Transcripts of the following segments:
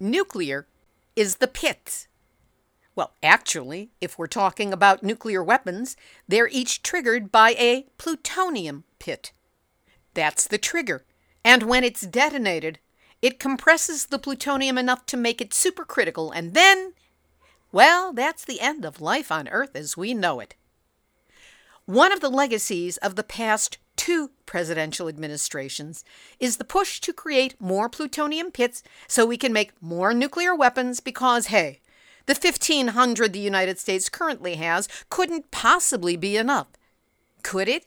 nuclear is the pit. Well, actually, if we're talking about nuclear weapons, they're each triggered by a plutonium pit. That's the trigger, and when it's detonated, it compresses the plutonium enough to make it supercritical, and then, well, that's the end of life on Earth as we know it. One of the legacies of the past two presidential administrations is the push to create more plutonium pits so we can make more nuclear weapons because, hey, the 1,500 the United States currently has couldn't possibly be enough, could it?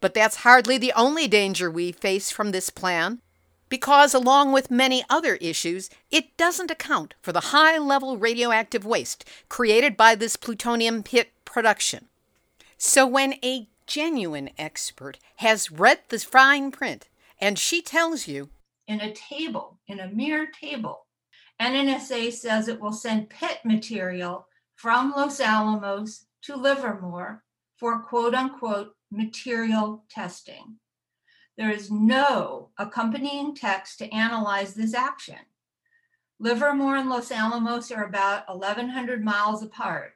But that's hardly the only danger we face from this plan, because along with many other issues, it doesn't account for the high-level radioactive waste created by this plutonium pit production. So when a genuine expert has read the fine print, and she tells you, in a table, in a mere table, NNSA says it will send pit material from Los Alamos to Livermore for quote-unquote material testing. There is no accompanying text to analyze this action. Livermore and Los Alamos are about 1,100 miles apart.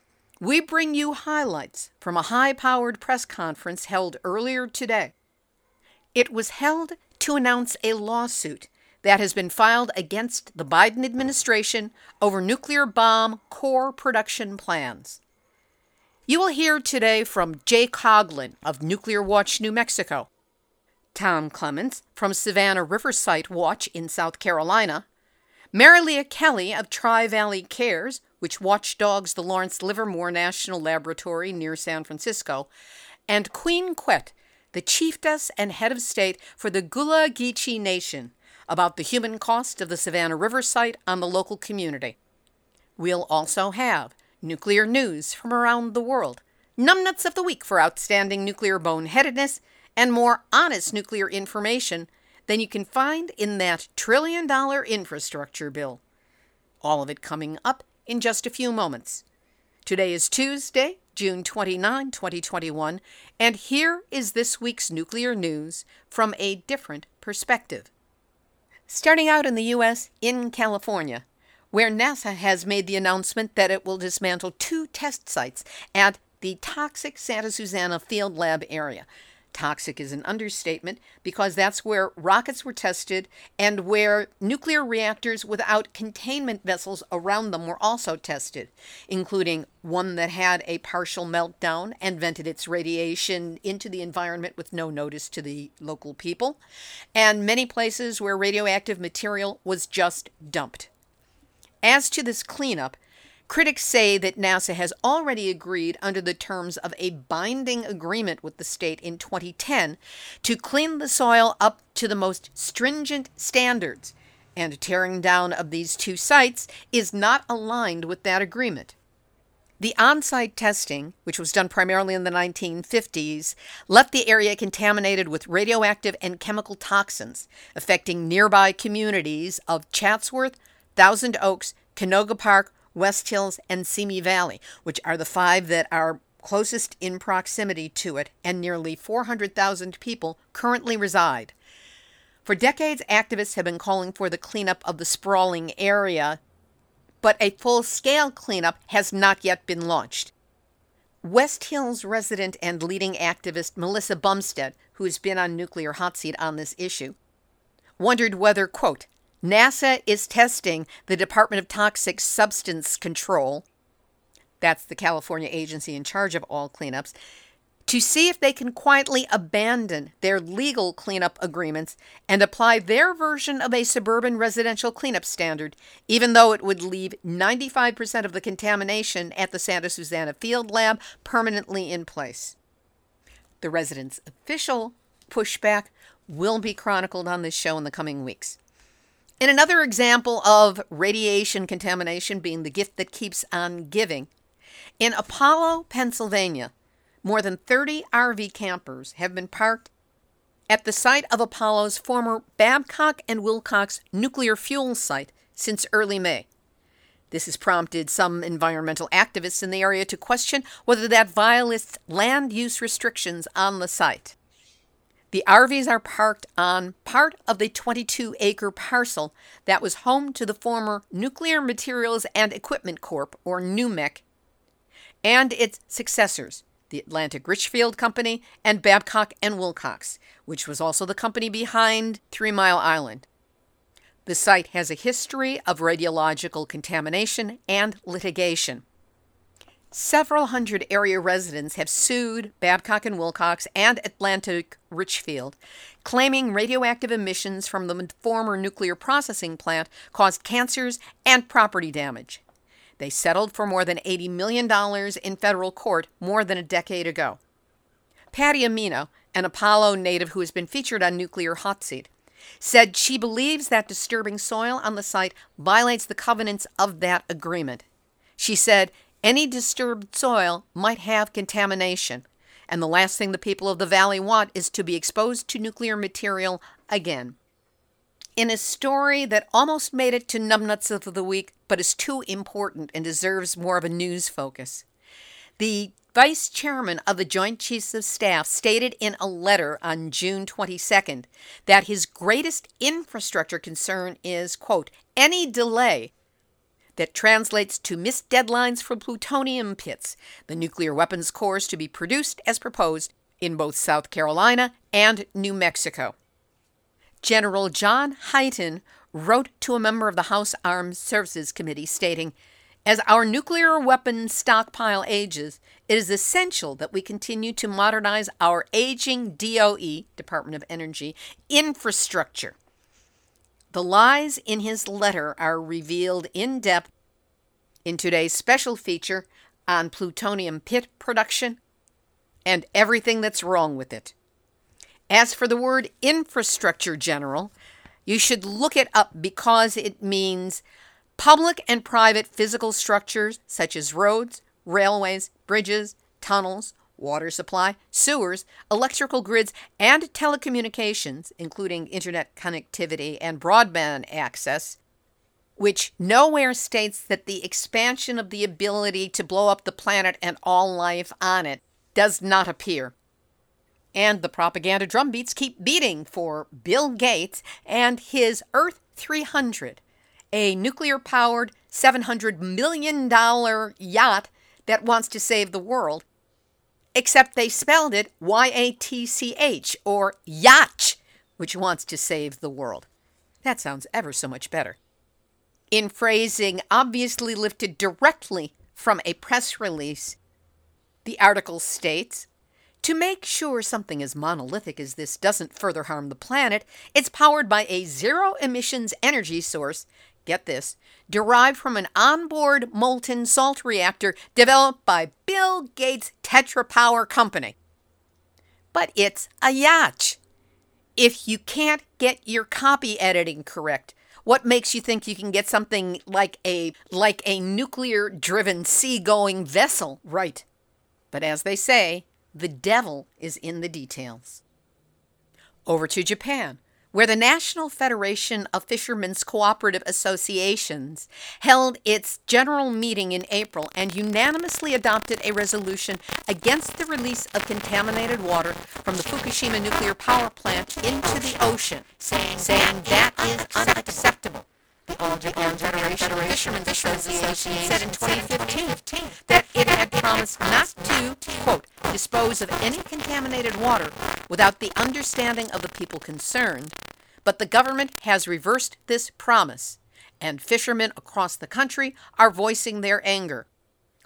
we bring you highlights from a high-powered press conference held earlier today. It was held to announce a lawsuit that has been filed against the Biden administration over nuclear bomb core production plans. You will hear today from Jay Coghlan of Nuclear Watch New Mexico, Tom Clements from Savannah River Site Watch in South Carolina, Marylia Kelly of Tri-Valley Cares, which watchdogs the Lawrence Livermore National Laboratory near San Francisco, and Queen Quet, the chiefess and head of state for the Gullah Geechee Nation, about the human cost of the Savannah River Site on the local community. We'll also have nuclear news from around the world, numbnuts of the week for outstanding nuclear boneheadedness, and more honest nuclear information than you can find in that trillion-dollar infrastructure bill. All of it coming up in just a few moments. Today is Tuesday, June 29, 2021, and here is this week's nuclear news from a different perspective. Starting out in the U.S., in California, where NASA has made the announcement that it will dismantle two test sites at the toxic Santa Susana Field Lab area. Toxic is an understatement because that's where rockets were tested and where nuclear reactors without containment vessels around them were also tested, including one that had a partial meltdown and vented its radiation into the environment with no notice to the local people, and many places where radioactive material was just dumped. As to this cleanup, critics say that NASA has already agreed under the terms of a binding agreement with the state in 2010 to clean the soil up to the most stringent standards, and tearing down of these two sites is not aligned with that agreement. The on-site testing, which was done primarily in the 1950s, left the area contaminated with radioactive and chemical toxins, affecting nearby communities of Chatsworth, Thousand Oaks, Canoga Park, West Hills, and Simi Valley, which are the five that are closest in proximity to it, and nearly 400,000 people currently reside. For decades, activists have been calling for the cleanup of the sprawling area, but a full-scale cleanup has not yet been launched. West Hills resident and leading activist Melissa Bumstead, who has been on Nuclear Hot Seat on this issue, wondered whether, quote, NASA is testing the Department of Toxic Substance Control, that's the California agency in charge of all cleanups, to see if they can quietly abandon their legal cleanup agreements and apply their version of a suburban residential cleanup standard, even though it would leave 95% of the contamination at the Santa Susana Field Lab permanently in place. The residents' official pushback will be chronicled on this show in the coming weeks. In another example of radiation contamination being the gift that keeps on giving, in Apollo, Pennsylvania, more than 30 RV campers have been parked at the site of Apollo's former Babcock and Wilcox nuclear fuel site since early May. This has prompted some environmental activists in the area to question whether that violates land use restrictions on the site. The RVs are parked on part of the 22-acre parcel that was home to the former Nuclear Materials and Equipment Corp, or NUMEC, and its successors, the Atlantic Richfield Company and Babcock and Wilcox, which was also the company behind 3 Mile Island. The site has a history of radiological contamination and litigation. Several hundred area residents have sued Babcock and Wilcox and Atlantic Richfield, claiming radioactive emissions from the former nuclear processing plant caused cancers and property damage. They settled for more than $80 million in federal court more than a decade ago. Patty Amino, an Apollo native who has been featured on Nuclear Hot Seat, said she believes that disturbing soil on the site violates the covenants of that agreement. She said, any disturbed soil might have contamination, and the last thing the people of the valley want is to be exposed to nuclear material again. In a story that almost made it to Numbnuts of the Week, but is too important and deserves more of a news focus, the vice chairman of the Joint Chiefs of Staff stated in a letter on June 22nd that his greatest infrastructure concern is, quote, any delay that translates to missed deadlines for plutonium pits, the nuclear weapons cores to be produced as proposed in both South Carolina and New Mexico. General John Hyten wrote to a member of the House Armed Services Committee stating, as our nuclear weapons stockpile ages, it is essential that we continue to modernize our aging DOE, Department of Energy, infrastructure. The lies in his letter are revealed in depth in today's special feature on plutonium pit production and everything that's wrong with it. As for the word infrastructure, General, you should look it up because it means public and private physical structures such as roads, railways, bridges, tunnels, water supply, sewers, electrical grids, and telecommunications, including internet connectivity and broadband access, which nowhere states that the expansion of the ability to blow up the planet and all life on it does not appear. And the propaganda drumbeats keep beating for Bill Gates and his Earth 300, a nuclear-powered $700 million yacht that wants to save the world, except they spelled it Y-A-T-C-H, or Yatch, which wants to save the world. That sounds ever so much better. In phrasing obviously lifted directly from a press release, the article states, to make sure something as monolithic as this doesn't further harm the planet, it's powered by a zero-emissions energy source, get this, derived from an onboard molten salt reactor developed by Bill Gates' Tetra Power Company. But it's a yacht. If you can't get your copy editing correct, what makes you think you can get something like a nuclear-driven sea-going vessel right? But as they say, the devil is in the details. Over to Japan, where the National Federation of Fishermen's Cooperative Associations held its general meeting in April and unanimously adopted a resolution against the release of contaminated water from the Fukushima nuclear power plant into the ocean, saying that is unacceptable. The Japan Federation of Fishermen's Association said in 2015 that it had promised not to, quote, dispose of any contaminated water without the understanding of the people concerned, but the government has reversed this promise, and fishermen across the country are voicing their anger.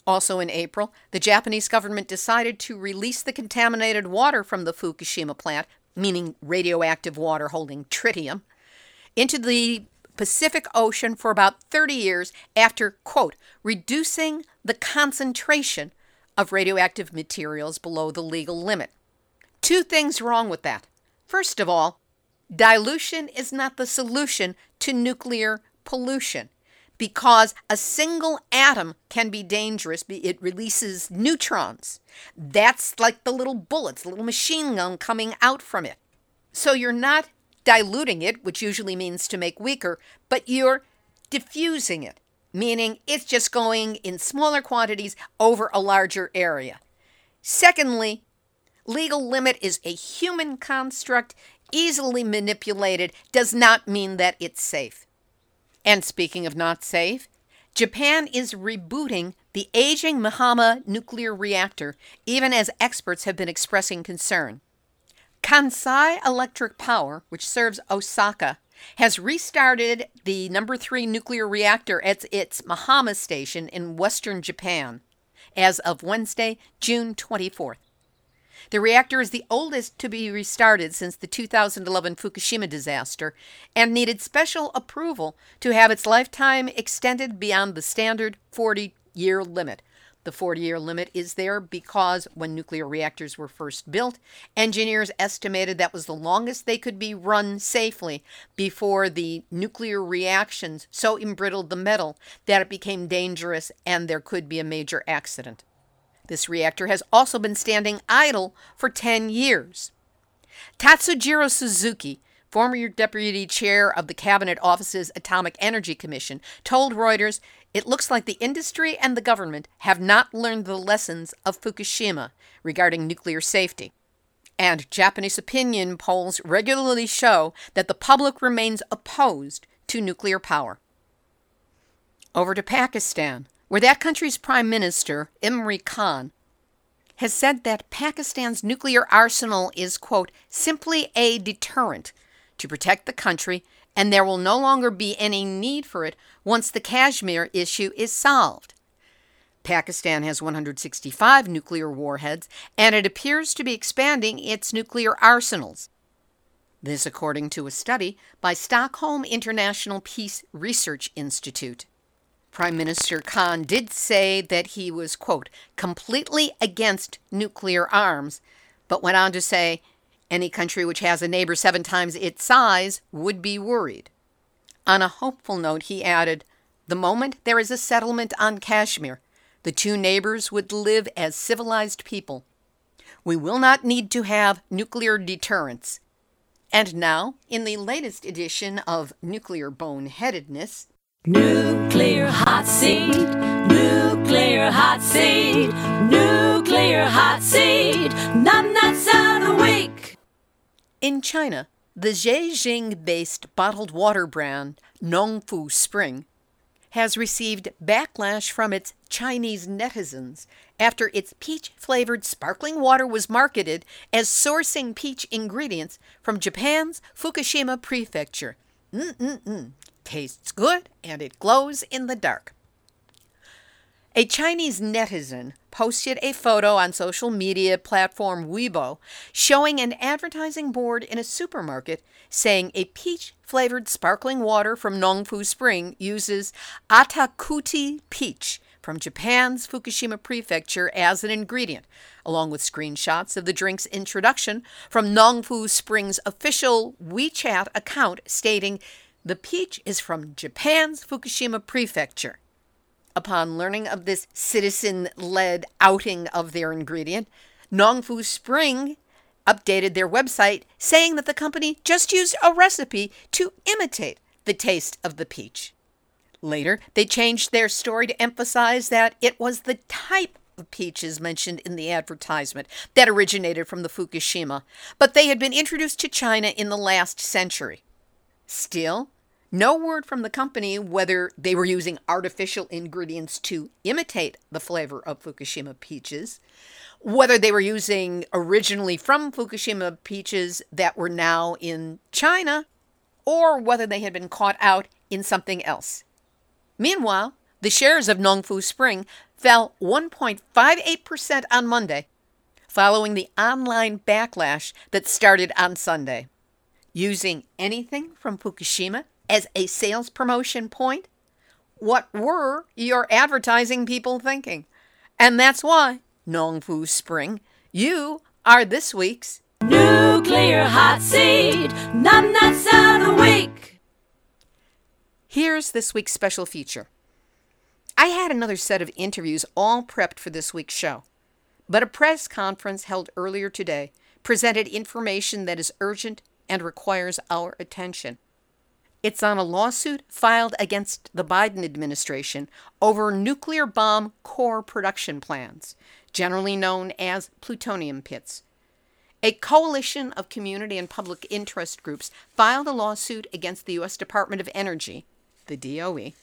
Also in April, the Japanese government decided to release the contaminated water from the Fukushima plant, meaning radioactive water holding tritium, into the Pacific Ocean for about 30 years after, quote, reducing the concentration of radioactive materials below the legal limit. Two things wrong with that. First of all, dilution is not the solution to nuclear pollution because a single atom can be dangerous. It releases neutrons. That's like the little bullets, the little machine gun coming out from it. So you're not diluting it, which usually means to make weaker, but you're diffusing it, meaning it's just going in smaller quantities over a larger area. Secondly, legal limit is a human construct, easily manipulated, does not mean that it's safe. And speaking of not safe, Japan is rebooting the aging Mihama nuclear reactor, even as experts have been expressing concern. Kansai Electric Power, which serves Osaka, has restarted the number 3 nuclear reactor at its Mihama station in western Japan as of Wednesday, June 24th. The reactor is the oldest to be restarted since the 2011 Fukushima disaster and needed special approval to have its lifetime extended beyond the standard 40-year limit. The 40-year limit is there because when nuclear reactors were first built, engineers estimated that was the longest they could be run safely before the nuclear reactions so embrittled the metal that it became dangerous and there could be a major accident. This reactor has also been standing idle for 10 years. Tatsujiro Suzuki, former deputy chair of the Cabinet Office's Atomic Energy Commission, told Reuters, it looks like the industry and the government have not learned the lessons of Fukushima regarding nuclear safety. And Japanese opinion polls regularly show that the public remains opposed to nuclear power. Over to Pakistan, where that country's Prime Minister, Imran Khan, has said that Pakistan's nuclear arsenal is, quote, simply a deterrent to protect the country, and there will no longer be any need for it once the Kashmir issue is solved. Pakistan has 165 nuclear warheads, and it appears to be expanding its nuclear arsenals. This according to a study by Stockholm International Peace Research Institute. Prime Minister Khan did say that he was, quote, completely against nuclear arms, but went on to say, any country which has a neighbor 7 times its size would be worried. On a hopeful note, he added, the moment there is a settlement on Kashmir, the 2 neighbors would live as civilized people. We will not need to have nuclear deterrence. And now, in the latest edition of Nuclear Boneheadedness, Nuclear Hot Seat, Nuclear Hot Seat, Nuclear Hot Seat, Numbnuts of the Week. In China, the Zhejiang-based bottled water brand Nongfu Spring has received backlash from its Chinese netizens after its peach-flavored sparkling water was marketed as sourcing peach ingredients from Japan's Fukushima Prefecture. Tastes good, and it glows in the dark. A Chinese netizen posted a photo on social media platform Weibo showing an advertising board in a supermarket saying a peach-flavored sparkling water from Nongfu Spring uses Atakuti peach from Japan's Fukushima Prefecture as an ingredient, along with screenshots of the drink's introduction from Nongfu Spring's official WeChat account stating, "The peach is from Japan's Fukushima Prefecture." Upon learning of this citizen-led outing of their ingredient, Nongfu Spring updated their website, saying that the company just used a recipe to imitate the taste of the peach. Later, they changed their story to emphasize that it was the type of peaches mentioned in the advertisement that originated from the Fukushima, but they had been introduced to China in the last century. Still, no word from the company whether they were using artificial ingredients to imitate the flavor of Fukushima peaches, whether they were using originally from Fukushima peaches that were now in China, or whether they had been caught out in something else. Meanwhile, the shares of Nongfu Spring fell 1.58% on Monday, following the online backlash that started on Sunday. Using anything from Fukushima as a sales promotion point? What were your advertising people thinking? And that's why, Nongfu Spring, you are this week's Nuclear Hot Seat Numbnuts of the Week. Here's this week's special feature. I had another set of interviews all prepped for this week's show, but a press conference held earlier today presented information that is urgent and requires our attention. It's on a lawsuit filed against the Biden administration over nuclear bomb core production plans, generally known as plutonium pits. A coalition of community and public interest groups filed a lawsuit against the U.S. Department of Energy, the DOE,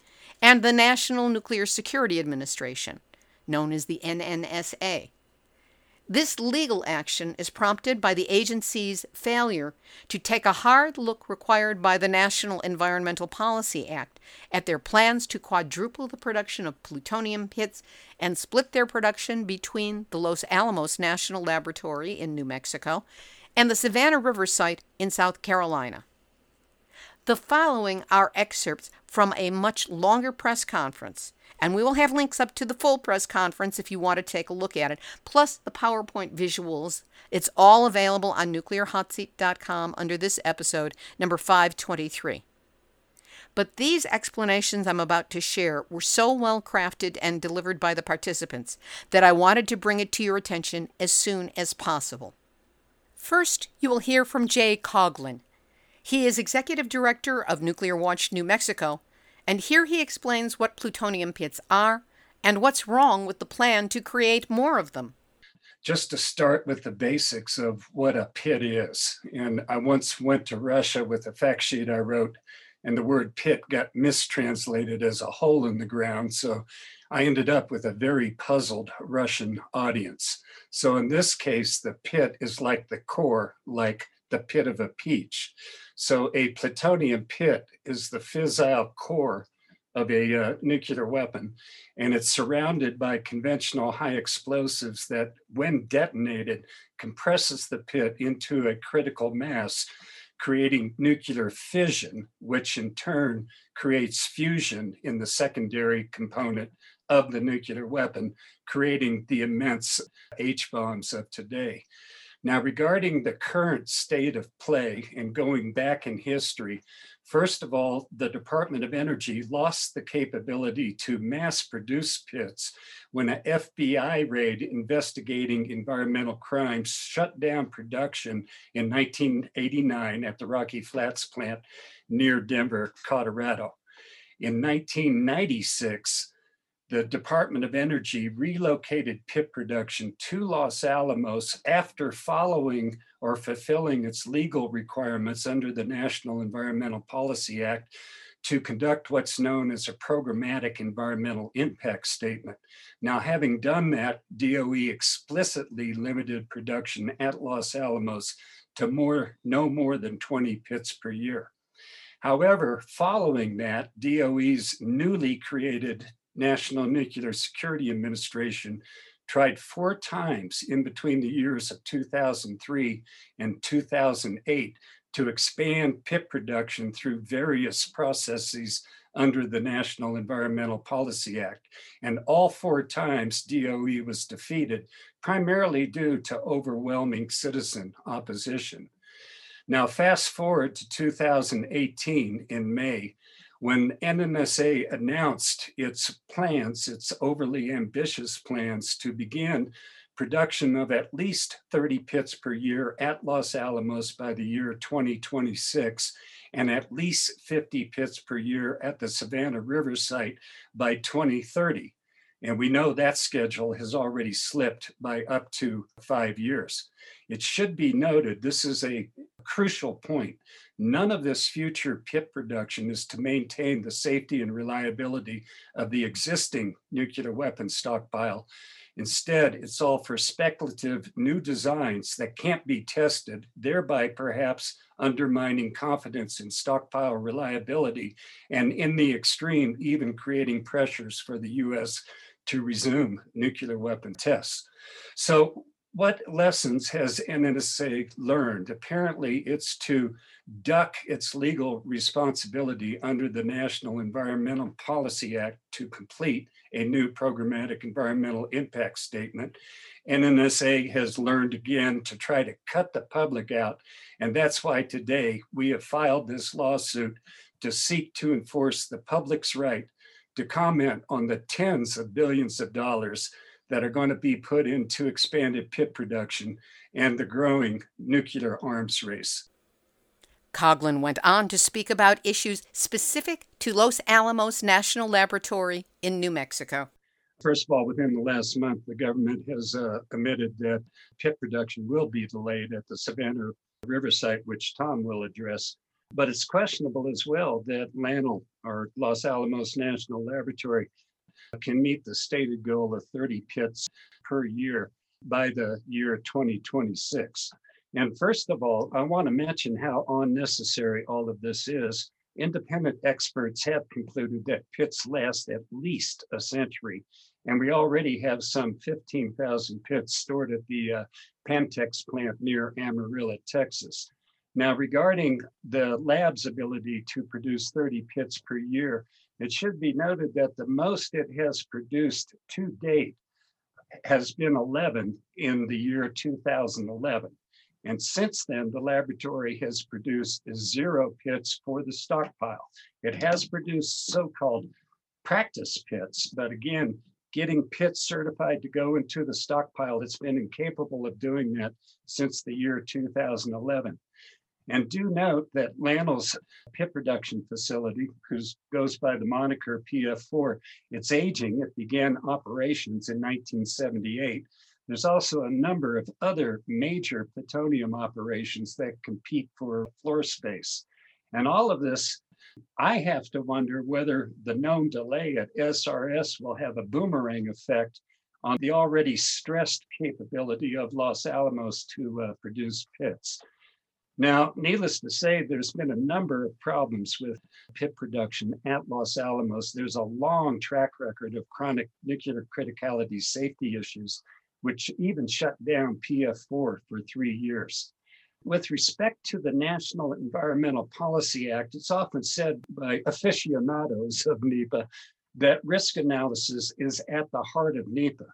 and the National Nuclear Security Administration, known as the NNSA. This legal action is prompted by the agency's failure to take a hard look required by the National Environmental Policy Act at their plans to quadruple the production of plutonium pits and split their production between the Los Alamos National Laboratory in New Mexico and the Savannah River Site in South Carolina. The following are excerpts from a much longer press conference, and we will have links up to the full press conference if you want to take a look at it, plus the PowerPoint visuals. It's all available on nuclearhotseat.com under this episode, number 523. But these explanations I'm about to share were so well crafted and delivered by the participants that I wanted to bring it to your attention as soon as possible. First, you will hear from Jay Coghlan. He is Executive Director of Nuclear Watch New Mexico, and here he explains what plutonium pits are and what's wrong with the plan to create more of them. Just to start with the basics of what a pit is, and I once went to Russia with a fact sheet I wrote, and the word pit got mistranslated as a hole in the ground, so I ended up with a very puzzled Russian audience. So in this case, the pit is like the core, like the pit of a peach. So a plutonium pit is the fissile core of a nuclear weapon, and it's surrounded by conventional high explosives that, when detonated, compresses the pit into a critical mass, creating nuclear fission, which in turn creates fusion in the secondary component of the nuclear weapon, creating the immense H-bombs of today. Now, regarding the current state of play and going back in history, first of all, the Department of Energy lost the capability to mass produce pits when an FBI raid investigating environmental crimes shut down production in 1989 at the Rocky Flats plant near Denver, Colorado. In 1996, the Department of Energy relocated pit production to Los Alamos after following or fulfilling its legal requirements under the National Environmental Policy Act to conduct what's known as a programmatic environmental impact statement. Now, having done that, DOE explicitly limited production at Los Alamos to no more than 20 pits per year. However, following that, DOE's newly created National Nuclear Security Administration tried 4 times in between the years of 2003 and 2008 to expand pit production through various processes under the National Environmental Policy Act. And all 4 times DOE was defeated, primarily due to overwhelming citizen opposition. Now, fast forward to 2018 in May, when NNSA announced its plans, its overly ambitious plans to begin production of at least 30 pits per year at Los Alamos by the year 2026, and at least 50 pits per year at the Savannah River Site by 2030. And we know that schedule has already slipped by up to 5 years. It should be noted, this is a crucial point. None of this future pit production is to maintain the safety and reliability of the existing nuclear weapon stockpile. Instead, it's all for speculative new designs that can't be tested, thereby perhaps undermining confidence in stockpile reliability, and in the extreme, even creating pressures for the U.S. to resume nuclear weapon tests. So what lessons has NNSA learned? Apparently, it's to duck its legal responsibility under the National Environmental Policy Act to complete a new programmatic environmental impact statement. NNSA has learned again to try to cut the public out. And that's why today we have filed this lawsuit to seek to enforce the public's right to comment on the tens of billions of dollars that are going to be put into expanded pit production and the growing nuclear arms race. Coghlan went on to speak about issues specific to Los Alamos National Laboratory in New Mexico. First of all, within the last month, the government has admitted that pit production will be delayed at the Savannah River Site, which Tom will address. But it's questionable as well that LANL, or Los Alamos National Laboratory, can meet the stated goal of 30 pits per year by the year 2026. And first of all, I want to mention how unnecessary all of this is. Independent experts have concluded that pits last at least a century, and we already have some 15,000 pits stored at the Pantex plant near Amarillo, Texas. Now, regarding the lab's ability to produce 30 pits per year, it should be noted that the most it has produced to date has been 11 in the year 2011. And since then, the laboratory has produced 0 pits for the stockpile. It has produced so-called practice pits, but again, getting pits certified to go into the stockpile, it's been incapable of doing that since the year 2011. And do note that LANL's pit production facility, whose goes by the moniker PF4, it's aging. It began operations in 1978. There's also a number of other major plutonium operations that compete for floor space. And all of this, I have to wonder whether the known delay at SRS will have a boomerang effect on the already stressed capability of Los Alamos to produce pits. Now, needless to say, there's been a number of problems with pit production at Los Alamos. There's a long track record of chronic nuclear criticality safety issues, which even shut down PF4 for 3 years. With respect to the National Environmental Policy Act, it's often said by aficionados of NEPA that risk analysis is at the heart of NEPA.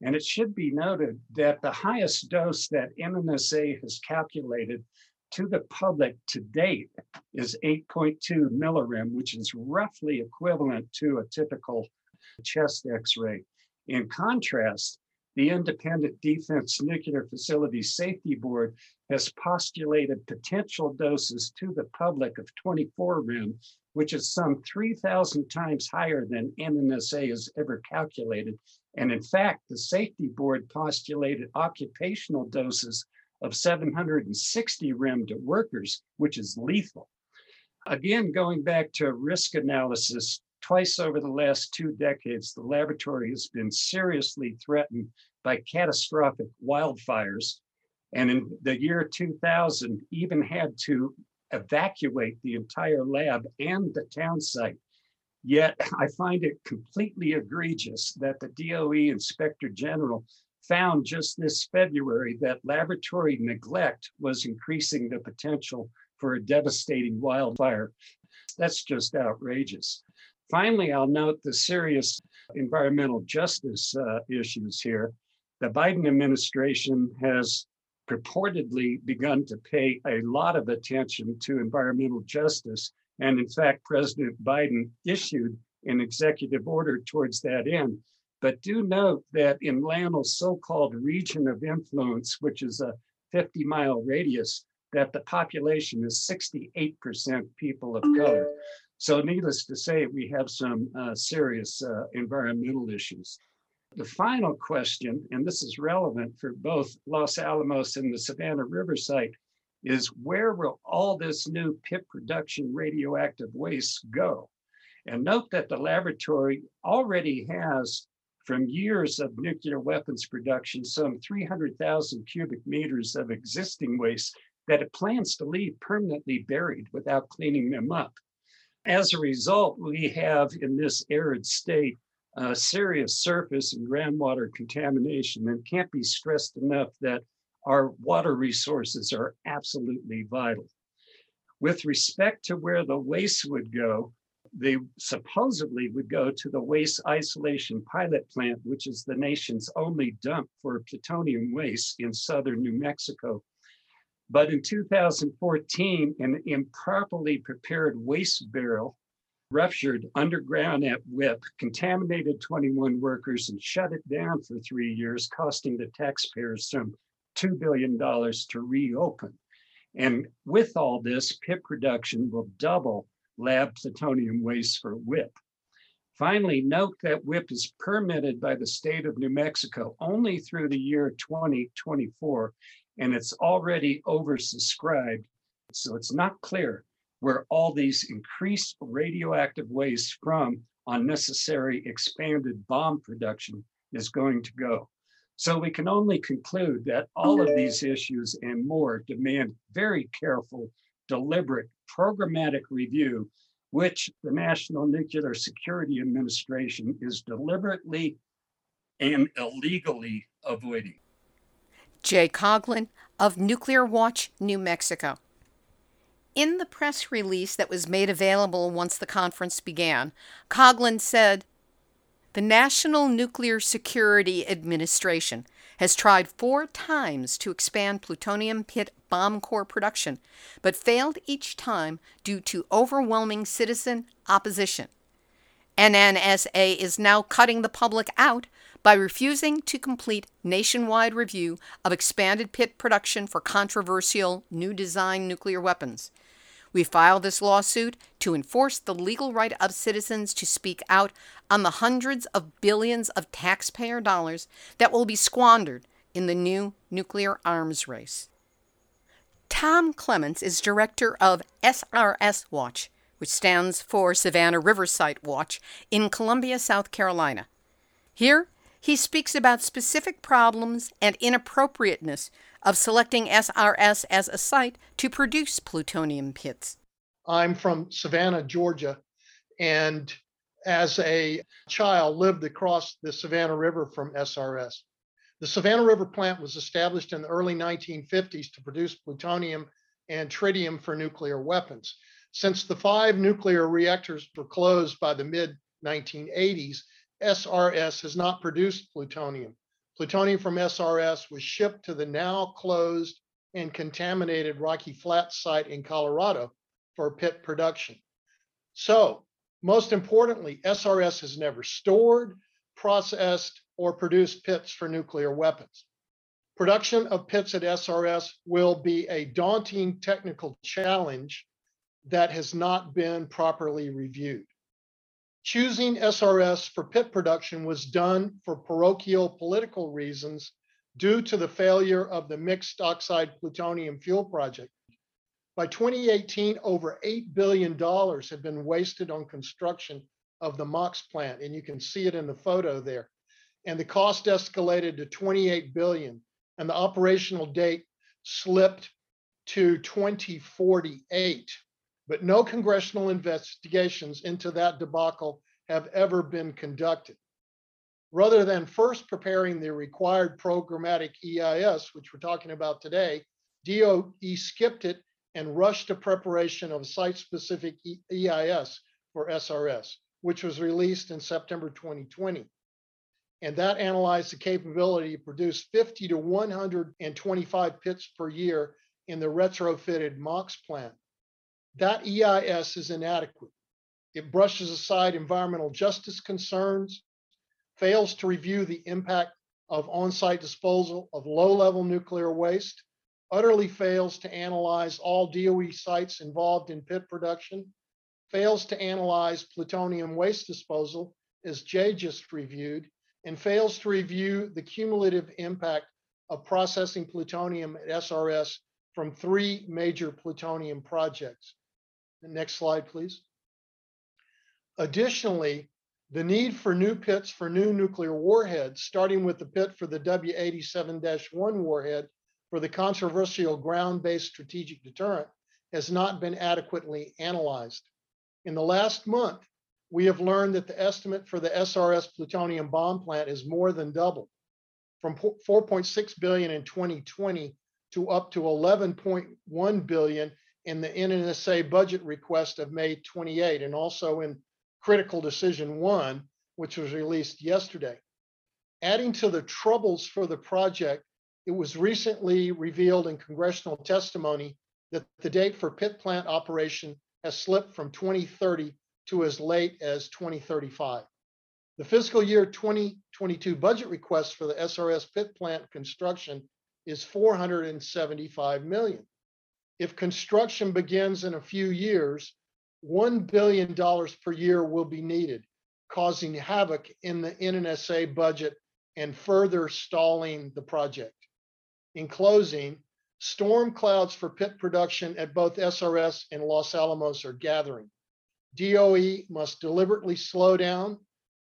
And it should be noted that the highest dose that NNSA has calculated to the public to date is 8.2 millirem, which is roughly equivalent to a typical chest X-ray. In contrast, the Independent Defense Nuclear Facilities Safety Board has postulated potential doses to the public of 24 rem, which is some 3,000 times higher than NNSA has ever calculated. And in fact, the Safety Board postulated occupational doses of 760 rem to workers, which is lethal. Again, going back to risk analysis, twice over the last 2 decades, the laboratory has been seriously threatened by catastrophic wildfires. And in the year 2000, even had to evacuate the entire lab and the town site. Yet I find it completely egregious that the DOE Inspector General found just this February that laboratory neglect was increasing the potential for a devastating wildfire. That's just outrageous. Finally, I'll note the serious environmental justice issues here. The Biden administration has purportedly begun to pay a lot of attention to environmental justice. And in fact, President Biden issued an executive order towards that end. But do note that in LANL's so-called region of influence, which is a 50-mile radius, that the population is 68% people of color. So needless to say, we have some serious environmental issues. The final question, and this is relevant for both Los Alamos and the Savannah River Site, is where will all this new PIP production radioactive waste go? And note that the laboratory already has, from years of nuclear weapons production, some 300,000 cubic meters of existing waste that it plans to leave permanently buried without cleaning them up. As a result, we have in this arid state serious surface and groundwater contamination, and can't be stressed enough that our water resources are absolutely vital. With respect to where the waste would go, they supposedly would go to the waste isolation pilot plant, which is the nation's only dump for plutonium waste in southern New Mexico. But in 2014, an improperly prepared waste barrel ruptured underground at WIPP, contaminated 21 workers, and shut it down for 3 years, costing the taxpayers some $2 billion to reopen. And with all this, PIP production will double lab plutonium waste for WIPP. Finally, note that WIPP is permitted by the state of New Mexico only through the year 2024, and it's already oversubscribed. So it's not clear where all these increased radioactive waste from unnecessary expanded bomb production is going to go. So we can only conclude that all of these issues and more demand very careful, deliberate, programmatic review, which the National Nuclear Security Administration is deliberately and illegally avoiding. Jay Coghlan of Nuclear Watch New Mexico. In the press release that was made available once the conference began, Coghlan said, "The National Nuclear Security Administration has tried 4 times to expand plutonium pit bomb core production, but failed each time due to overwhelming citizen opposition. NNSA is now cutting the public out by refusing to complete nationwide review of expanded pit production for controversial new design nuclear weapons. We filed this lawsuit to enforce the legal right of citizens to speak out on the hundreds of billions of taxpayer dollars that will be squandered in the new nuclear arms race." Tom Clements is director of SRS Watch, which stands for Savannah River Site Watch, in Columbia, South Carolina. Here, he speaks about specific problems and inappropriateness of selecting SRS as a site to produce plutonium pits. I'm from Savannah, Georgia, and as a child lived across the Savannah River from SRS. The Savannah River plant was established in the early 1950s to produce plutonium and tritium for nuclear weapons. Since the 5 nuclear reactors were closed by the mid-1980s, SRS has not produced plutonium. Plutonium from SRS was shipped to the now closed and contaminated Rocky Flats site in Colorado for pit production. So, most importantly, SRS has never stored, processed, or produced pits for nuclear weapons. Production of pits at SRS will be a daunting technical challenge that has not been properly reviewed. Choosing SRS for pit production was done for parochial political reasons due to the failure of the mixed oxide plutonium fuel project. By 2018, over $8 billion had been wasted on construction of the MOX plant, and you can see it in the photo there. And the cost escalated to $28 billion, and the operational date slipped to 2048. But no congressional investigations into that debacle have ever been conducted. Rather than first preparing the required programmatic EIS, which we're talking about today, DOE skipped it and rushed to preparation of site-specific EIS for SRS, which was released in September 2020. And that analyzed the capability to produce 50 to 125 pits per year in the retrofitted MOX plant. That EIS is inadequate. It brushes aside environmental justice concerns, fails to review the impact of on-site disposal of low-level nuclear waste, utterly fails to analyze all DOE sites involved in pit production, fails to analyze plutonium waste disposal, as Jay just reviewed, and fails to review the cumulative impact of processing plutonium at SRS from three major plutonium projects. The next slide, please. Additionally, the need for new pits for new nuclear warheads, starting with the pit for the W87-1 warhead for the controversial ground-based strategic deterrent, has not been adequately analyzed. In the last month, we have learned that the estimate for the SRS plutonium bomb plant is more than doubled, from 4.6 billion in 2020 to up to 11.1 billion in the NNSA budget request of May 28, and also in Critical Decision 1, which was released yesterday. Adding to the troubles for the project, it was recently revealed in congressional testimony that the date for pit plant operation has slipped from 2030 to as late as 2035. The fiscal year 2022 budget request for the SRS pit plant construction is $475 million. If construction begins in a few years, $1 billion per year will be needed, causing havoc in the NNSA budget and further stalling the project. In closing, storm clouds for pit production at both SRS and Los Alamos are gathering. DOE must deliberately slow down,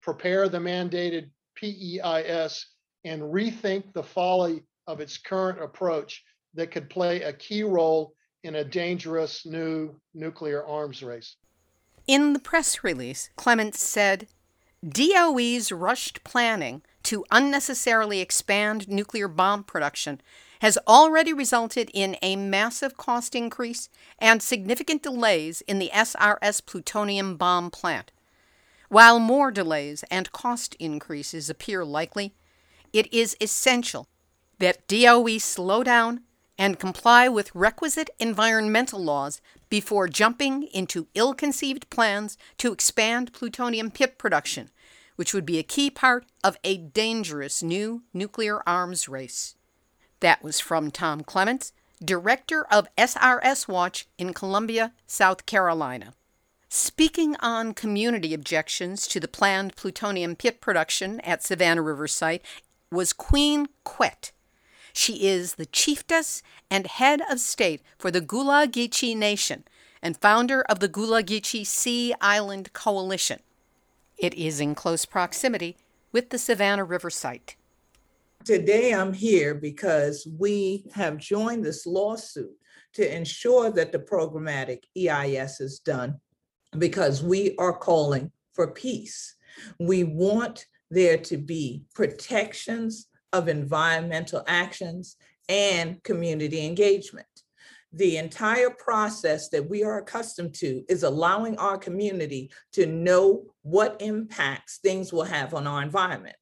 prepare the mandated PEIS, and rethink the folly of its current approach that could play a key role in a dangerous new nuclear arms race. In the press release, Clements said, DOE's rushed planning to unnecessarily expand nuclear bomb production has already resulted in a massive cost increase and significant delays in the SRS plutonium bomb plant. While more delays and cost increases appear likely, it is essential that DOE slow down and comply with requisite environmental laws before jumping into ill-conceived plans to expand plutonium pit production, which would be a key part of a dangerous new nuclear arms race. That was from Tom Clements, director of SRS Watch in Columbia, South Carolina. Speaking on community objections to the planned plutonium pit production at Savannah River Site was Queen Quet. She is the chiefess and head of state for the Gullah Geechee Nation and founder of the Gullah Geechee Sea Island Coalition. It is in close proximity with the Savannah River Site. Today I'm here because we have joined this lawsuit to ensure that the programmatic EIS is done, because we are calling for peace. We want there to be protections of environmental actions and community engagement. The entire process that we are accustomed to is allowing our community to know what impacts things will have on our environment.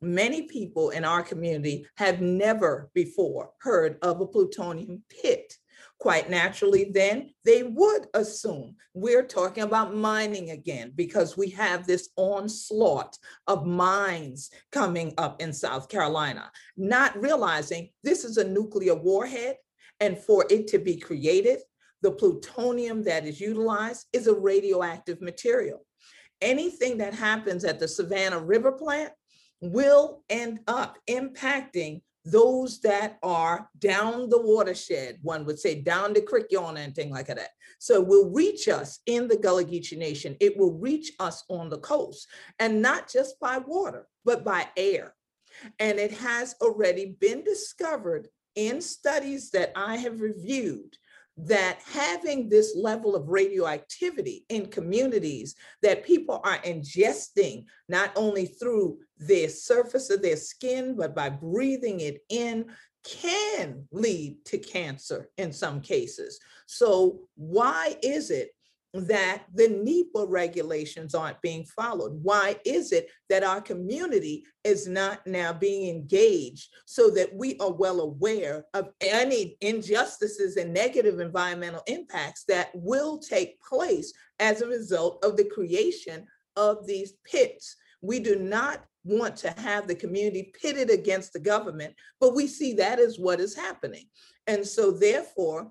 Many people in our community have never before heard of a plutonium pit. Quite naturally, then they would assume we're talking about mining again, because we have this onslaught of mines coming up in South Carolina, not realizing this is a nuclear warhead, and for it to be created, the plutonium that is utilized is a radioactive material. Anything that happens at the Savannah River plant will end up impacting those that are down the watershed, one would say down the creek yawn and thing like that. So it will reach us in the Gullah Geechee Nation. It will reach us on the coast, and not just by water, but by air. And it has already been discovered in studies that I have reviewed that having this level of radioactivity in communities that people are ingesting, not only through the surface of their skin, but by breathing it in, can lead to cancer in some cases. So why is it that the NEPA regulations aren't being followed? Why is it that our community is not now being engaged so that we are well aware of any injustices and negative environmental impacts that will take place as a result of the creation of these pits? We do not want to have the community pitted against the government, but we see that as what is happening. And so therefore,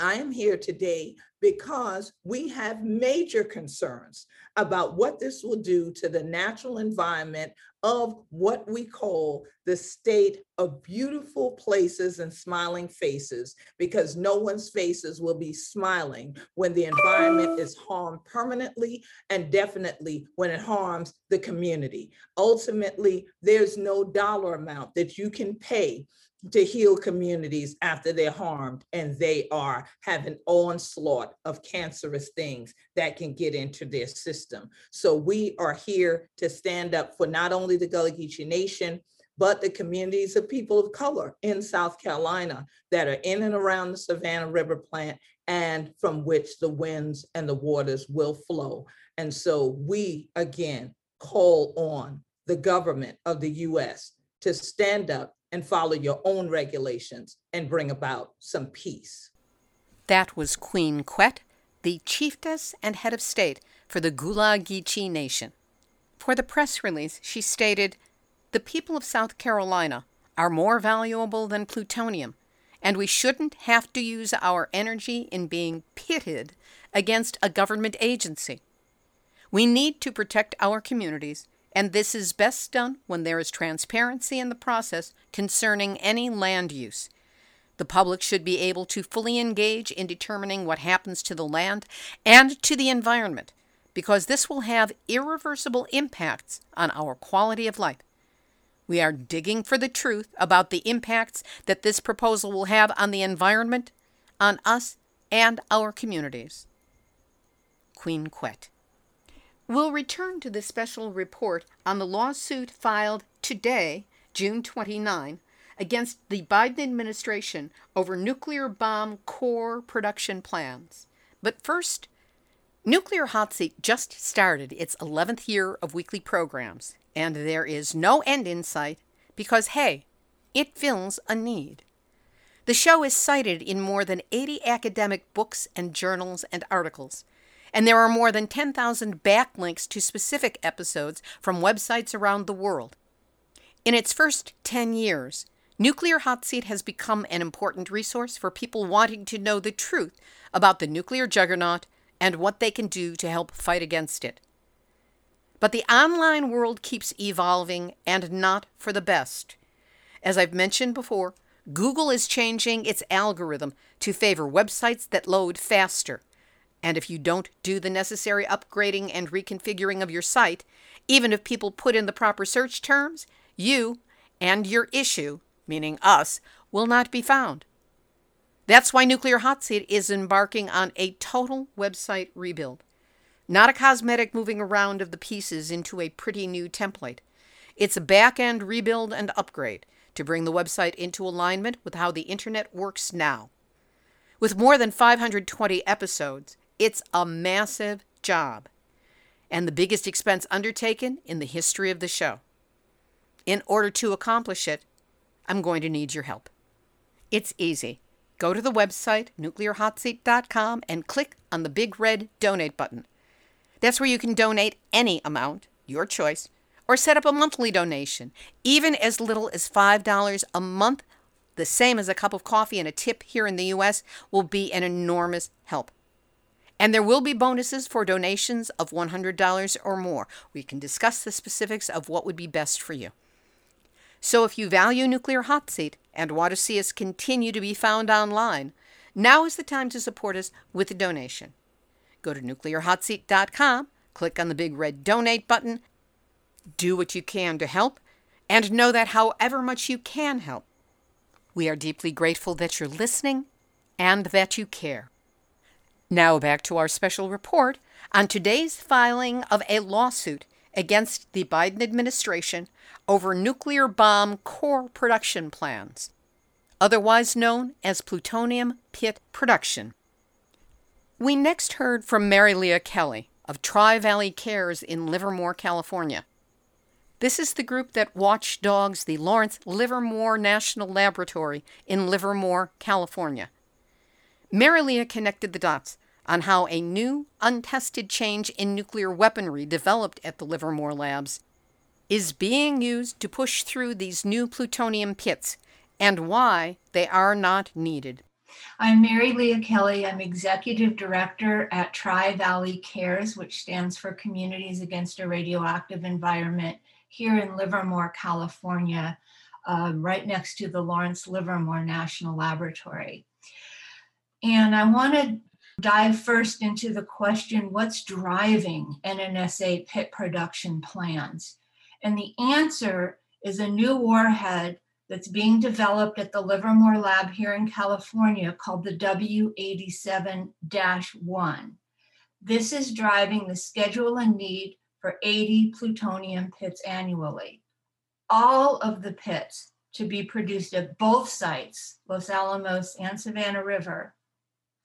I am here today because we have major concerns about what this will do to the natural environment of what we call the state of beautiful places and smiling faces, because no one's faces will be smiling when the environment is harmed permanently, and definitely when it harms the community. Ultimately, there's no dollar amount that you can pay to heal communities after they're harmed, and they are having an onslaught of cancerous things that can get into their system. So we are here to stand up for not only the Gullah Geechee Nation, but the communities of people of color in South Carolina that are in and around the Savannah River Plant, and from which the winds and the waters will flow. And so we, again, call on the government of the U.S. to stand up and follow your own regulations and bring about some peace. That was Queen Quet, the chiefess and head of state for the Gullah Geechee Nation. For the press release, she stated, "The people of South Carolina are more valuable than plutonium, and we shouldn't have to use our energy in being pitted against a government agency. We need to protect our communities, and this is best done when there is transparency in the process concerning any land use. The public should be able to fully engage in determining what happens to the land and to the environment, because this will have irreversible impacts on our quality of life. We are digging for the truth about the impacts that this proposal will have on the environment, on us, and our communities." Queen Quet. We'll return to this special report on the lawsuit filed today, June 29, against the Biden administration over nuclear bomb core production plans. But first, Nuclear Hot Seat just started its 11th year of weekly programs, and there is no end in sight because, hey, it fills a need. The show is cited in more than 80 academic books and journals and articles, and there are more than 10,000 backlinks to specific episodes from websites around the world. In its first 10 years, Nuclear Hot Seat has become an important resource for people wanting to know the truth about the nuclear juggernaut and what they can do to help fight against it. But the online world keeps evolving, and not for the best. As I've mentioned before, Google is changing its algorithm to favor websites that load faster. And if you don't do the necessary upgrading and reconfiguring of your site, even if people put in the proper search terms, you and your issue, meaning us, will not be found. That's why Nuclear Hot Seat is embarking on a total website rebuild. Not a cosmetic moving around of the pieces into a pretty new template. It's a back-end rebuild and upgrade to bring the website into alignment with how the internet works now. With more than 520 episodes, it's a massive job, and the biggest expense undertaken in the history of the show. In order to accomplish it, I'm going to need your help. It's easy. Go to the website, nuclearhotseat.com, and click on the big red Donate button. That's where you can donate any amount, your choice, or set up a monthly donation, even as little as $5 a month. The same as a cup of coffee and a tip here in the U.S. will be an enormous help. And there will be bonuses for donations of $100 or more. We can discuss the specifics of what would be best for you. So if you value Nuclear Hot Seat and want to see us continue to be found online, now is the time to support us with a donation. Go to nuclearhotseat.com, click on the big red donate button, do what you can to help, and know that however much you can help, we are deeply grateful that you're listening and that you care. Now back to our special report on today's filing of a lawsuit against the Biden administration over nuclear bomb core production plans, otherwise known as plutonium pit production. We next heard from Marylia Kelly of Tri-Valley Cares in Livermore, California. This is the group that watchdogs the Lawrence Livermore National Laboratory in Livermore, California. Marylia connected the dots on how a new, untested change in nuclear weaponry developed at the Livermore labs is being used to push through these new plutonium pits and why they are not needed. I'm Marylia Kelly. I'm Executive Director at Tri-Valley Cares, which stands for Communities Against a Radioactive Environment, here in Livermore, California, right next to the Lawrence Livermore National Laboratory. And I want to dive first into the question, what's driving NNSA pit production plans? And the answer is a new warhead that's being developed at the Livermore lab here in California called the W87-1. This is driving the schedule and need for 80 plutonium pits annually. All of the pits to be produced at both sites, Los Alamos and Savannah River,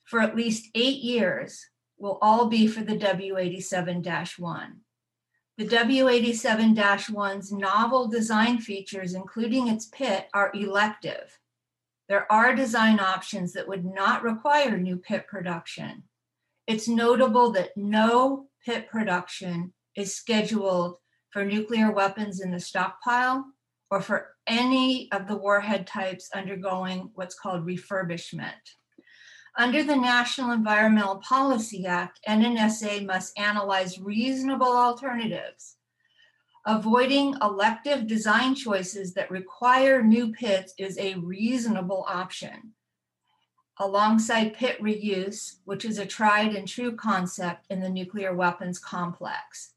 for at least 8 years will all be for the W87-1. The W87-1's novel design features, including its pit, are elective. There are design options that would not require new pit production. It's notable that no pit production is scheduled for nuclear weapons in the stockpile or for any of the warhead types undergoing what's called refurbishment. Under the National Environmental Policy Act, NNSA must analyze reasonable alternatives. Avoiding elective design choices that require new pits is a reasonable option, alongside pit reuse, which is a tried and true concept in the nuclear weapons complex.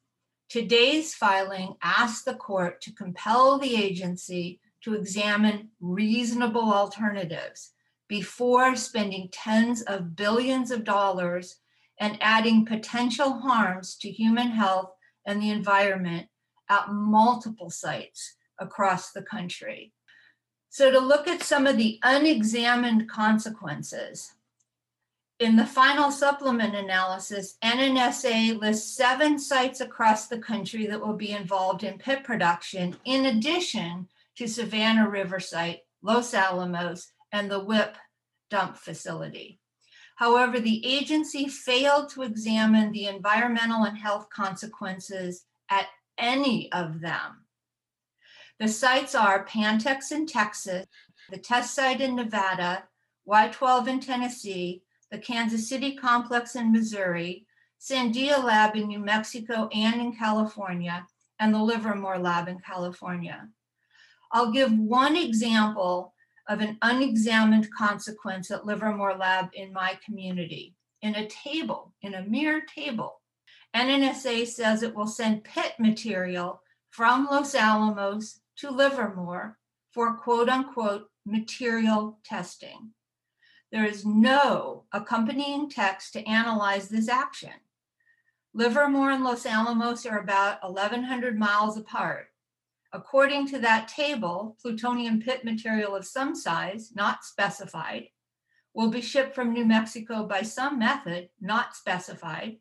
Today's filing asks the court to compel the agency to examine reasonable alternatives before spending tens of billions of dollars and adding potential harms to human health and the environment at multiple sites across the country. So to look at some of the unexamined consequences, in the final supplement analysis, NNSA lists 7 sites across the country that will be involved in pit production, in addition to Savannah River Site, Los Alamos, and the WIPP dump facility. However, the agency failed to examine the environmental and health consequences at any of them. The sites are Pantex in Texas, the test site in Nevada, Y-12 in Tennessee, the Kansas City complex in Missouri, Sandia Lab in New Mexico and in California, and the Livermore Lab in California. I'll give one example of an unexamined consequence at Livermore Lab in my community. In a mere table, NNSA says it will send pit material from Los Alamos to Livermore for quote unquote material testing. There is no accompanying text to analyze this action. Livermore and Los Alamos are about 1,100 miles apart. According to that table, plutonium pit material of some size, not specified, will be shipped from New Mexico by some method, not specified,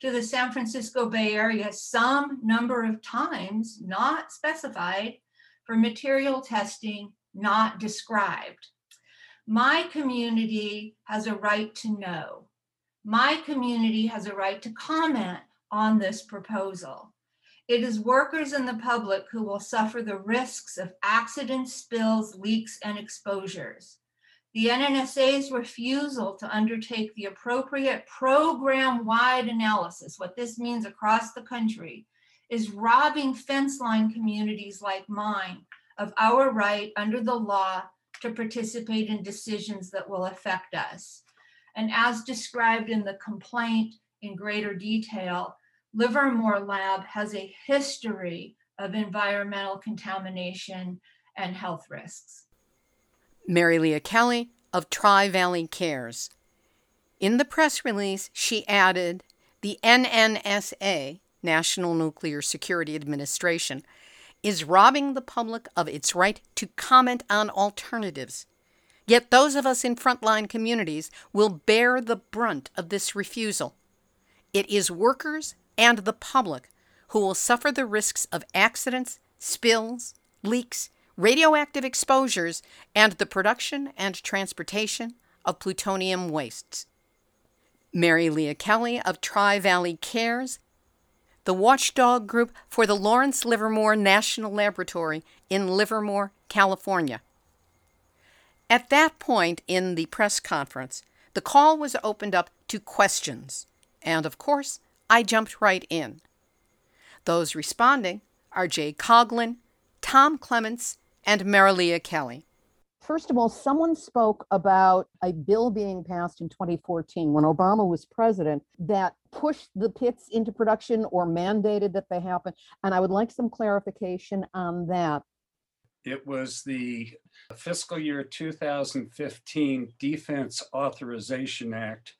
to the San Francisco Bay Area some number of times, not specified, for material testing not described. My community has a right to know. My community has a right to comment on this proposal. It is workers and the public who will suffer the risks of accidents, spills, leaks, and exposures. The NNSA's refusal to undertake the appropriate program-wide analysis, what this means across the country, is robbing fence-line communities like mine of our right under the law to participate in decisions that will affect us. And as described in the complaint in greater detail, Livermore Lab has a history of environmental contamination and health risks. Marylia Kelly of Tri-Valley Cares. In the press release, she added, the NNSA, National Nuclear Security Administration, is robbing the public of its right to comment on alternatives. Yet those of us in frontline communities will bear the brunt of this refusal. It is workers and the public who will suffer the risks of accidents, spills, leaks, radioactive exposures, and the production and transportation of plutonium wastes. Marylia Kelly of Tri-Valley Cares, the watchdog group for the Lawrence Livermore National Laboratory in Livermore, California. At that point in the press conference, the call was opened up to questions, and of course, I jumped right in. Those responding are Jay Coghlan, Tom Clements, and Marylia Kelly. First of all, someone spoke about a bill being passed in 2014 when Obama was president that pushed the pits into production or mandated that they happen. And I would like some clarification on that. It was the fiscal year 2015 Defense Authorization Act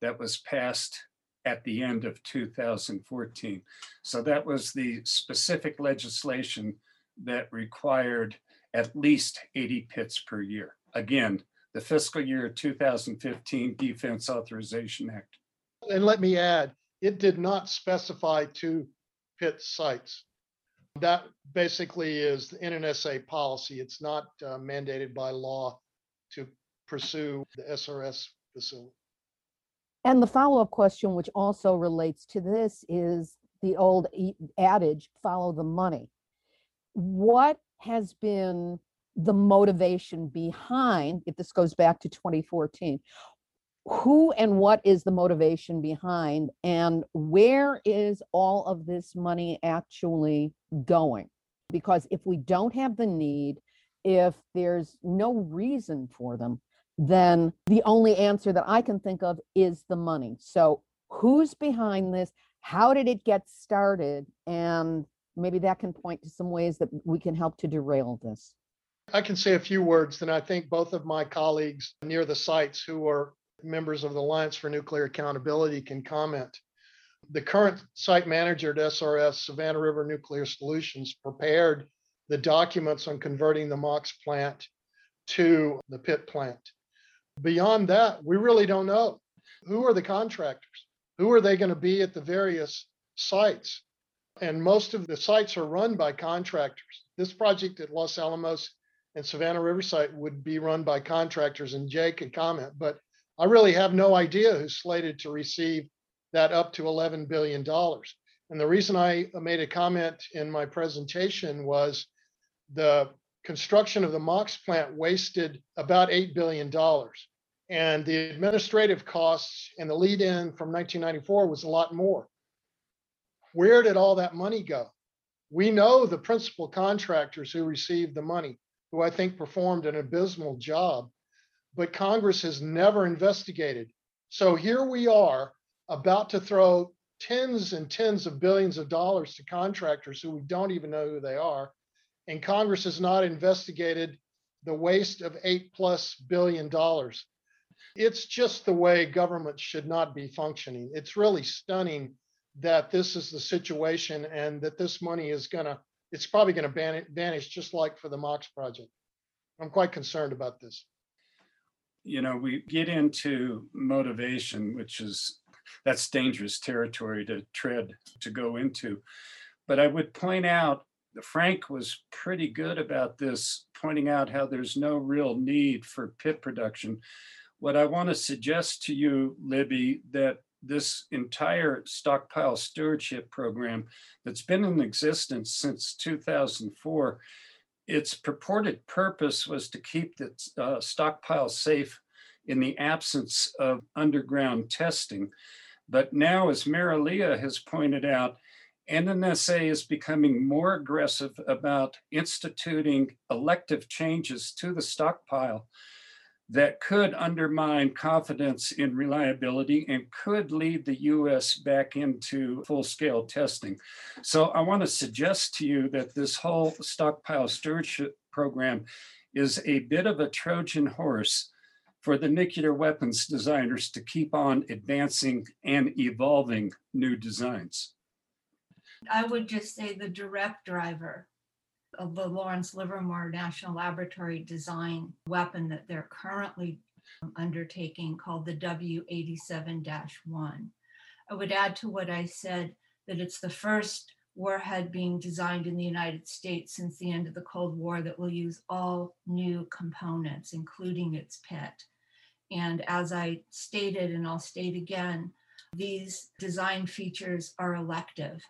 that was passed at the end of 2014. So that was the specific legislation that required at least 80 pits per year. Again, the fiscal year 2015 Defense Authorization Act. And let me add, it did not specify 2 pit sites. That basically is the NNSA policy. It's not mandated by law to pursue the SRS facility. And the follow-up question, which also relates to this, is the old adage, follow the money. What has been the motivation behind, if this goes back to 2014, who and what is the motivation behind, and where is all of this money actually going? Because if we don't have the need, if there's no reason for them, then the only answer that I can think of is the money. So who's behind this? How did it get started? And maybe that can point to some ways that we can help to derail this. I can say a few words, then I think both of my colleagues near the sites who are members of the Alliance for Nuclear Accountability can comment. The current site manager at SRS, Savannah River Nuclear Solutions, prepared the documents on converting the MOX plant to the pit plant. Beyond that, we really don't know. Who are the contractors? Who are they going to be at the various sites? And most of the sites are run by contractors. This project at Los Alamos and Savannah River Site would be run by contractors, and Jay could comment, but I really have no idea who's slated to receive that up to $11 billion. And the reason I made a comment in my presentation was the construction of the MOX plant wasted about $8 billion. And the administrative costs and the lead-in from 1994 was a lot more. Where did all that money go? We know the principal contractors who received the money, who I think performed an abysmal job, but Congress has never investigated. So here we are about to throw tens and tens of billions of dollars to contractors who we don't even know who they are. And Congress has not investigated the waste of $8+ billion. It's just the way government should not be functioning. It's really stunning that this is the situation and that this money is probably gonna vanish, just like for the MOX project. I'm quite concerned about this. You know, we get into motivation, which is, that's dangerous territory to tread, to go into. But I would point out, Frank was pretty good about this, pointing out how there's no real need for pit production. What I want to suggest to you, Libby, that this entire stockpile stewardship program that's been in existence since 2004, its purported purpose was to keep the stockpile safe in the absence of underground testing. But now, as Marylia has pointed out, NNSA is becoming more aggressive about instituting elective changes to the stockpile that could undermine confidence in reliability and could lead the U.S. back into full-scale testing. So I want to suggest to you that this whole stockpile stewardship program is a bit of a Trojan horse for the nuclear weapons designers to keep on advancing and evolving new designs. I would just say the direct driver of the Lawrence Livermore National Laboratory design weapon that they're currently undertaking, called the W87-1. I would add to what I said that it's the first warhead being designed in the United States since the end of the Cold War that will use all new components, including its PIT. And as I stated, and I'll state again, these design features are elective.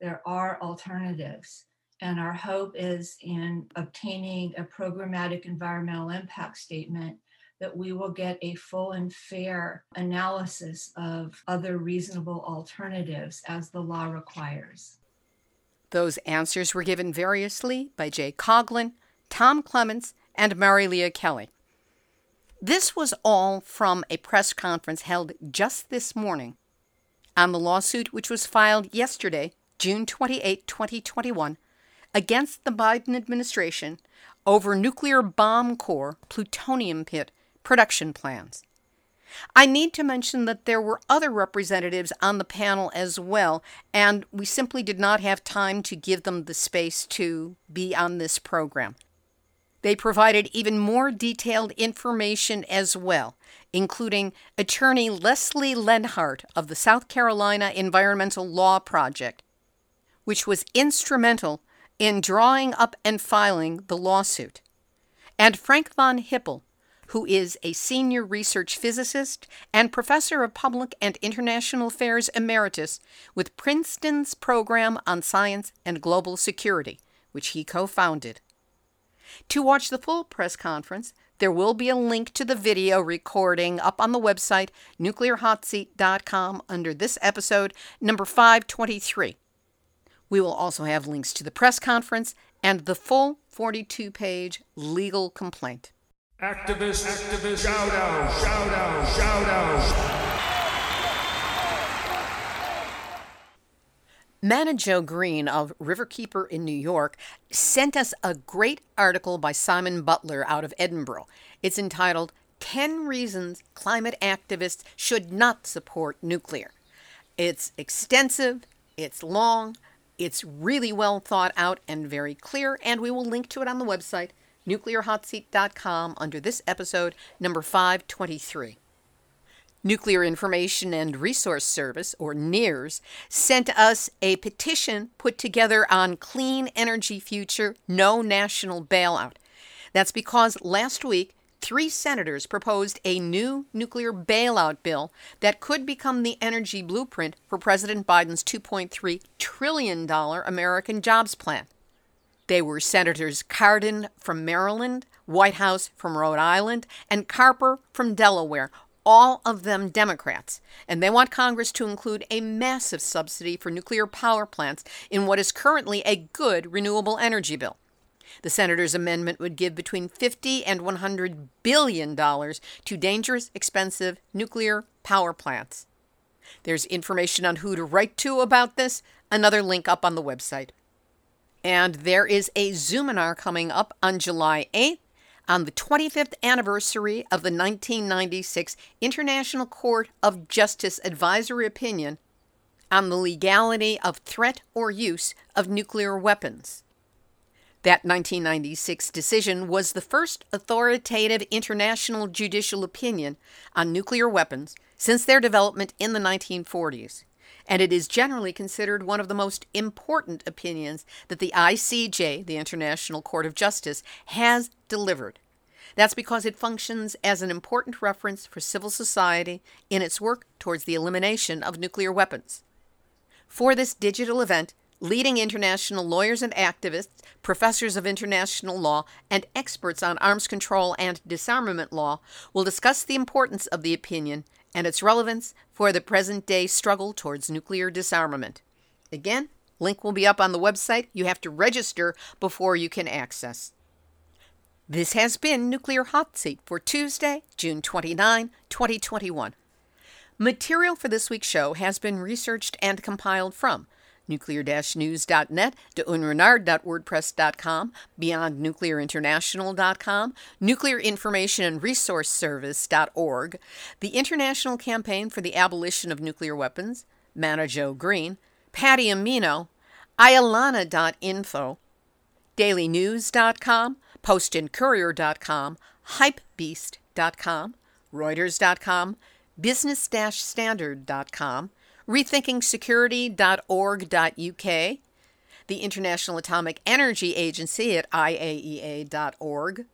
There are alternatives. And our hope is, in obtaining a programmatic environmental impact statement, that we will get a full and fair analysis of other reasonable alternatives as the law requires. Those answers were given variously by Jay Coghlan, Tom Clements, and Marylia Kelly. This was all from a press conference held just this morning on the lawsuit which was filed yesterday, June 28, 2021, against the Biden administration over nuclear bomb core plutonium pit production plans. I need to mention that there were other representatives on the panel as well, and we simply did not have time to give them the space to be on this program. They provided even more detailed information as well, including attorney Leslie Lenhart of the South Carolina Environmental Law Project, which was instrumental in drawing up and filing the lawsuit, and Frank von Hippel, who is a senior research physicist and professor of public and international affairs emeritus with Princeton's Program on Science and Global Security, which he co-founded. To watch the full press conference, there will be a link to the video recording up on the website nuclearhotseat.com under this episode, number 523. We will also have links to the press conference and the full 42-page legal complaint. Activists, shout out. Manna Jo Green of Riverkeeper in New York sent us a great article by Simon Butler out of Edinburgh. It's entitled, 10 Reasons Climate Activists Should Not Support Nuclear. It's extensive, it's long, it's really well thought out and very clear, and we will link to it on the website, nuclearhotseat.com, under this episode, number 523. Nuclear Information and Resource Service, or NIRS, sent us a petition put together on Clean Energy Future, No National Bailout. That's because last week, 3 senators proposed a new nuclear bailout bill that could become the energy blueprint for President Biden's $2.3 trillion American jobs plan. They were Senators Cardin from Maryland, Whitehouse from Rhode Island, and Carper from Delaware, all of them Democrats. And they want Congress to include a massive subsidy for nuclear power plants in what is currently a good renewable energy bill. The senator's amendment would give between $50 and $100 billion to dangerous, expensive nuclear power plants. There's information on who to write to about this, another link up on the website. And there is a Zoominar coming up on July 8th on the 25th anniversary of the 1996 International Court of Justice Advisory Opinion on the legality of threat or use of nuclear weapons. That 1996 decision was the first authoritative international judicial opinion on nuclear weapons since their development in the 1940s, and it is generally considered one of the most important opinions that the ICJ, the International Court of Justice, has delivered. That's because it functions as an important reference for civil society in its work towards the elimination of nuclear weapons. For this digital event, leading international lawyers and activists, professors of international law, and experts on arms control and disarmament law will discuss the importance of the opinion and its relevance for the present-day struggle towards nuclear disarmament. Again, Link will be up on the website. You have to register before you can access. This has been Nuclear Hot Seat for Tuesday, June 29, 2021. Material for this week's show has been researched and compiled from nuclear-news.net, deunrenard.wordpress.com, beyondnuclearinternational.com, Nuclear Information and Resource Service.org, the International Campaign for the Abolition of Nuclear Weapons, Mana Jo Green, Patty Amino, Iolana.info, dailynews.com, postandcourier.com, hypebeast.com, reuters.com, business-standard.com, rethinkingsecurity.org.uk, the International Atomic Energy Agency at IAEA.org.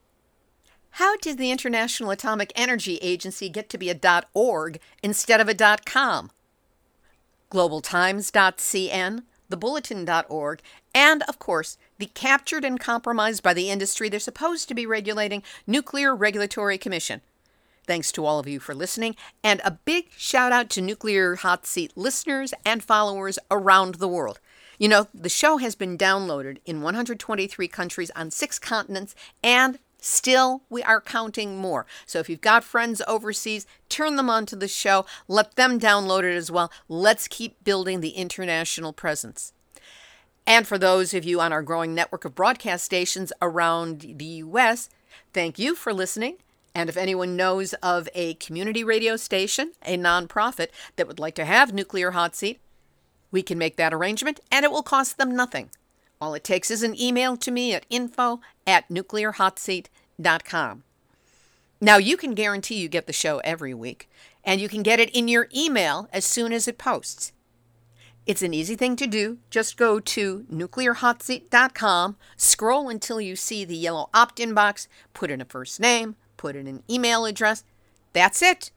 How did the International Atomic Energy Agency get to be a .org instead of a .com? globaltimes.cn, thebulletin.org, and, of course, the captured and compromised by the industry they're supposed to be regulating Nuclear Regulatory Commission. Thanks to all of you for listening, and a big shout-out to Nuclear Hot Seat listeners and followers around the world. You know, the show has been downloaded in 123 countries on 6 continents, and still we are counting more. So if you've got friends overseas, turn them on to the show. Let them download it as well. Let's keep building the international presence. And for those of you on our growing network of broadcast stations around the U.S., thank you for listening. And if anyone knows of a community radio station, a nonprofit, that would like to have Nuclear Hot Seat, we can make that arrangement, and it will cost them nothing. All it takes is an email to me at info@nuclearhotseat.com. Now, you can guarantee you get the show every week, and you can get it in your email as soon as it posts. It's an easy thing to do. Just go to nuclearhotseat.com, scroll until you see the yellow opt-in box, put in a first name, put in an email address. That's it.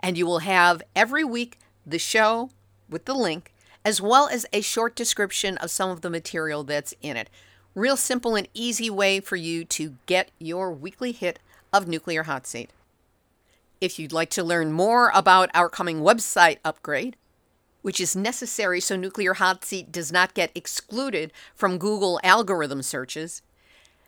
And you will have every week the show with the link, as well as a short description of some of the material that's in it. Real simple and easy way for you to get your weekly hit of Nuclear Hot Seat. If you'd like to learn more about our coming website upgrade, which is necessary so Nuclear Hot Seat does not get excluded from Google algorithm searches,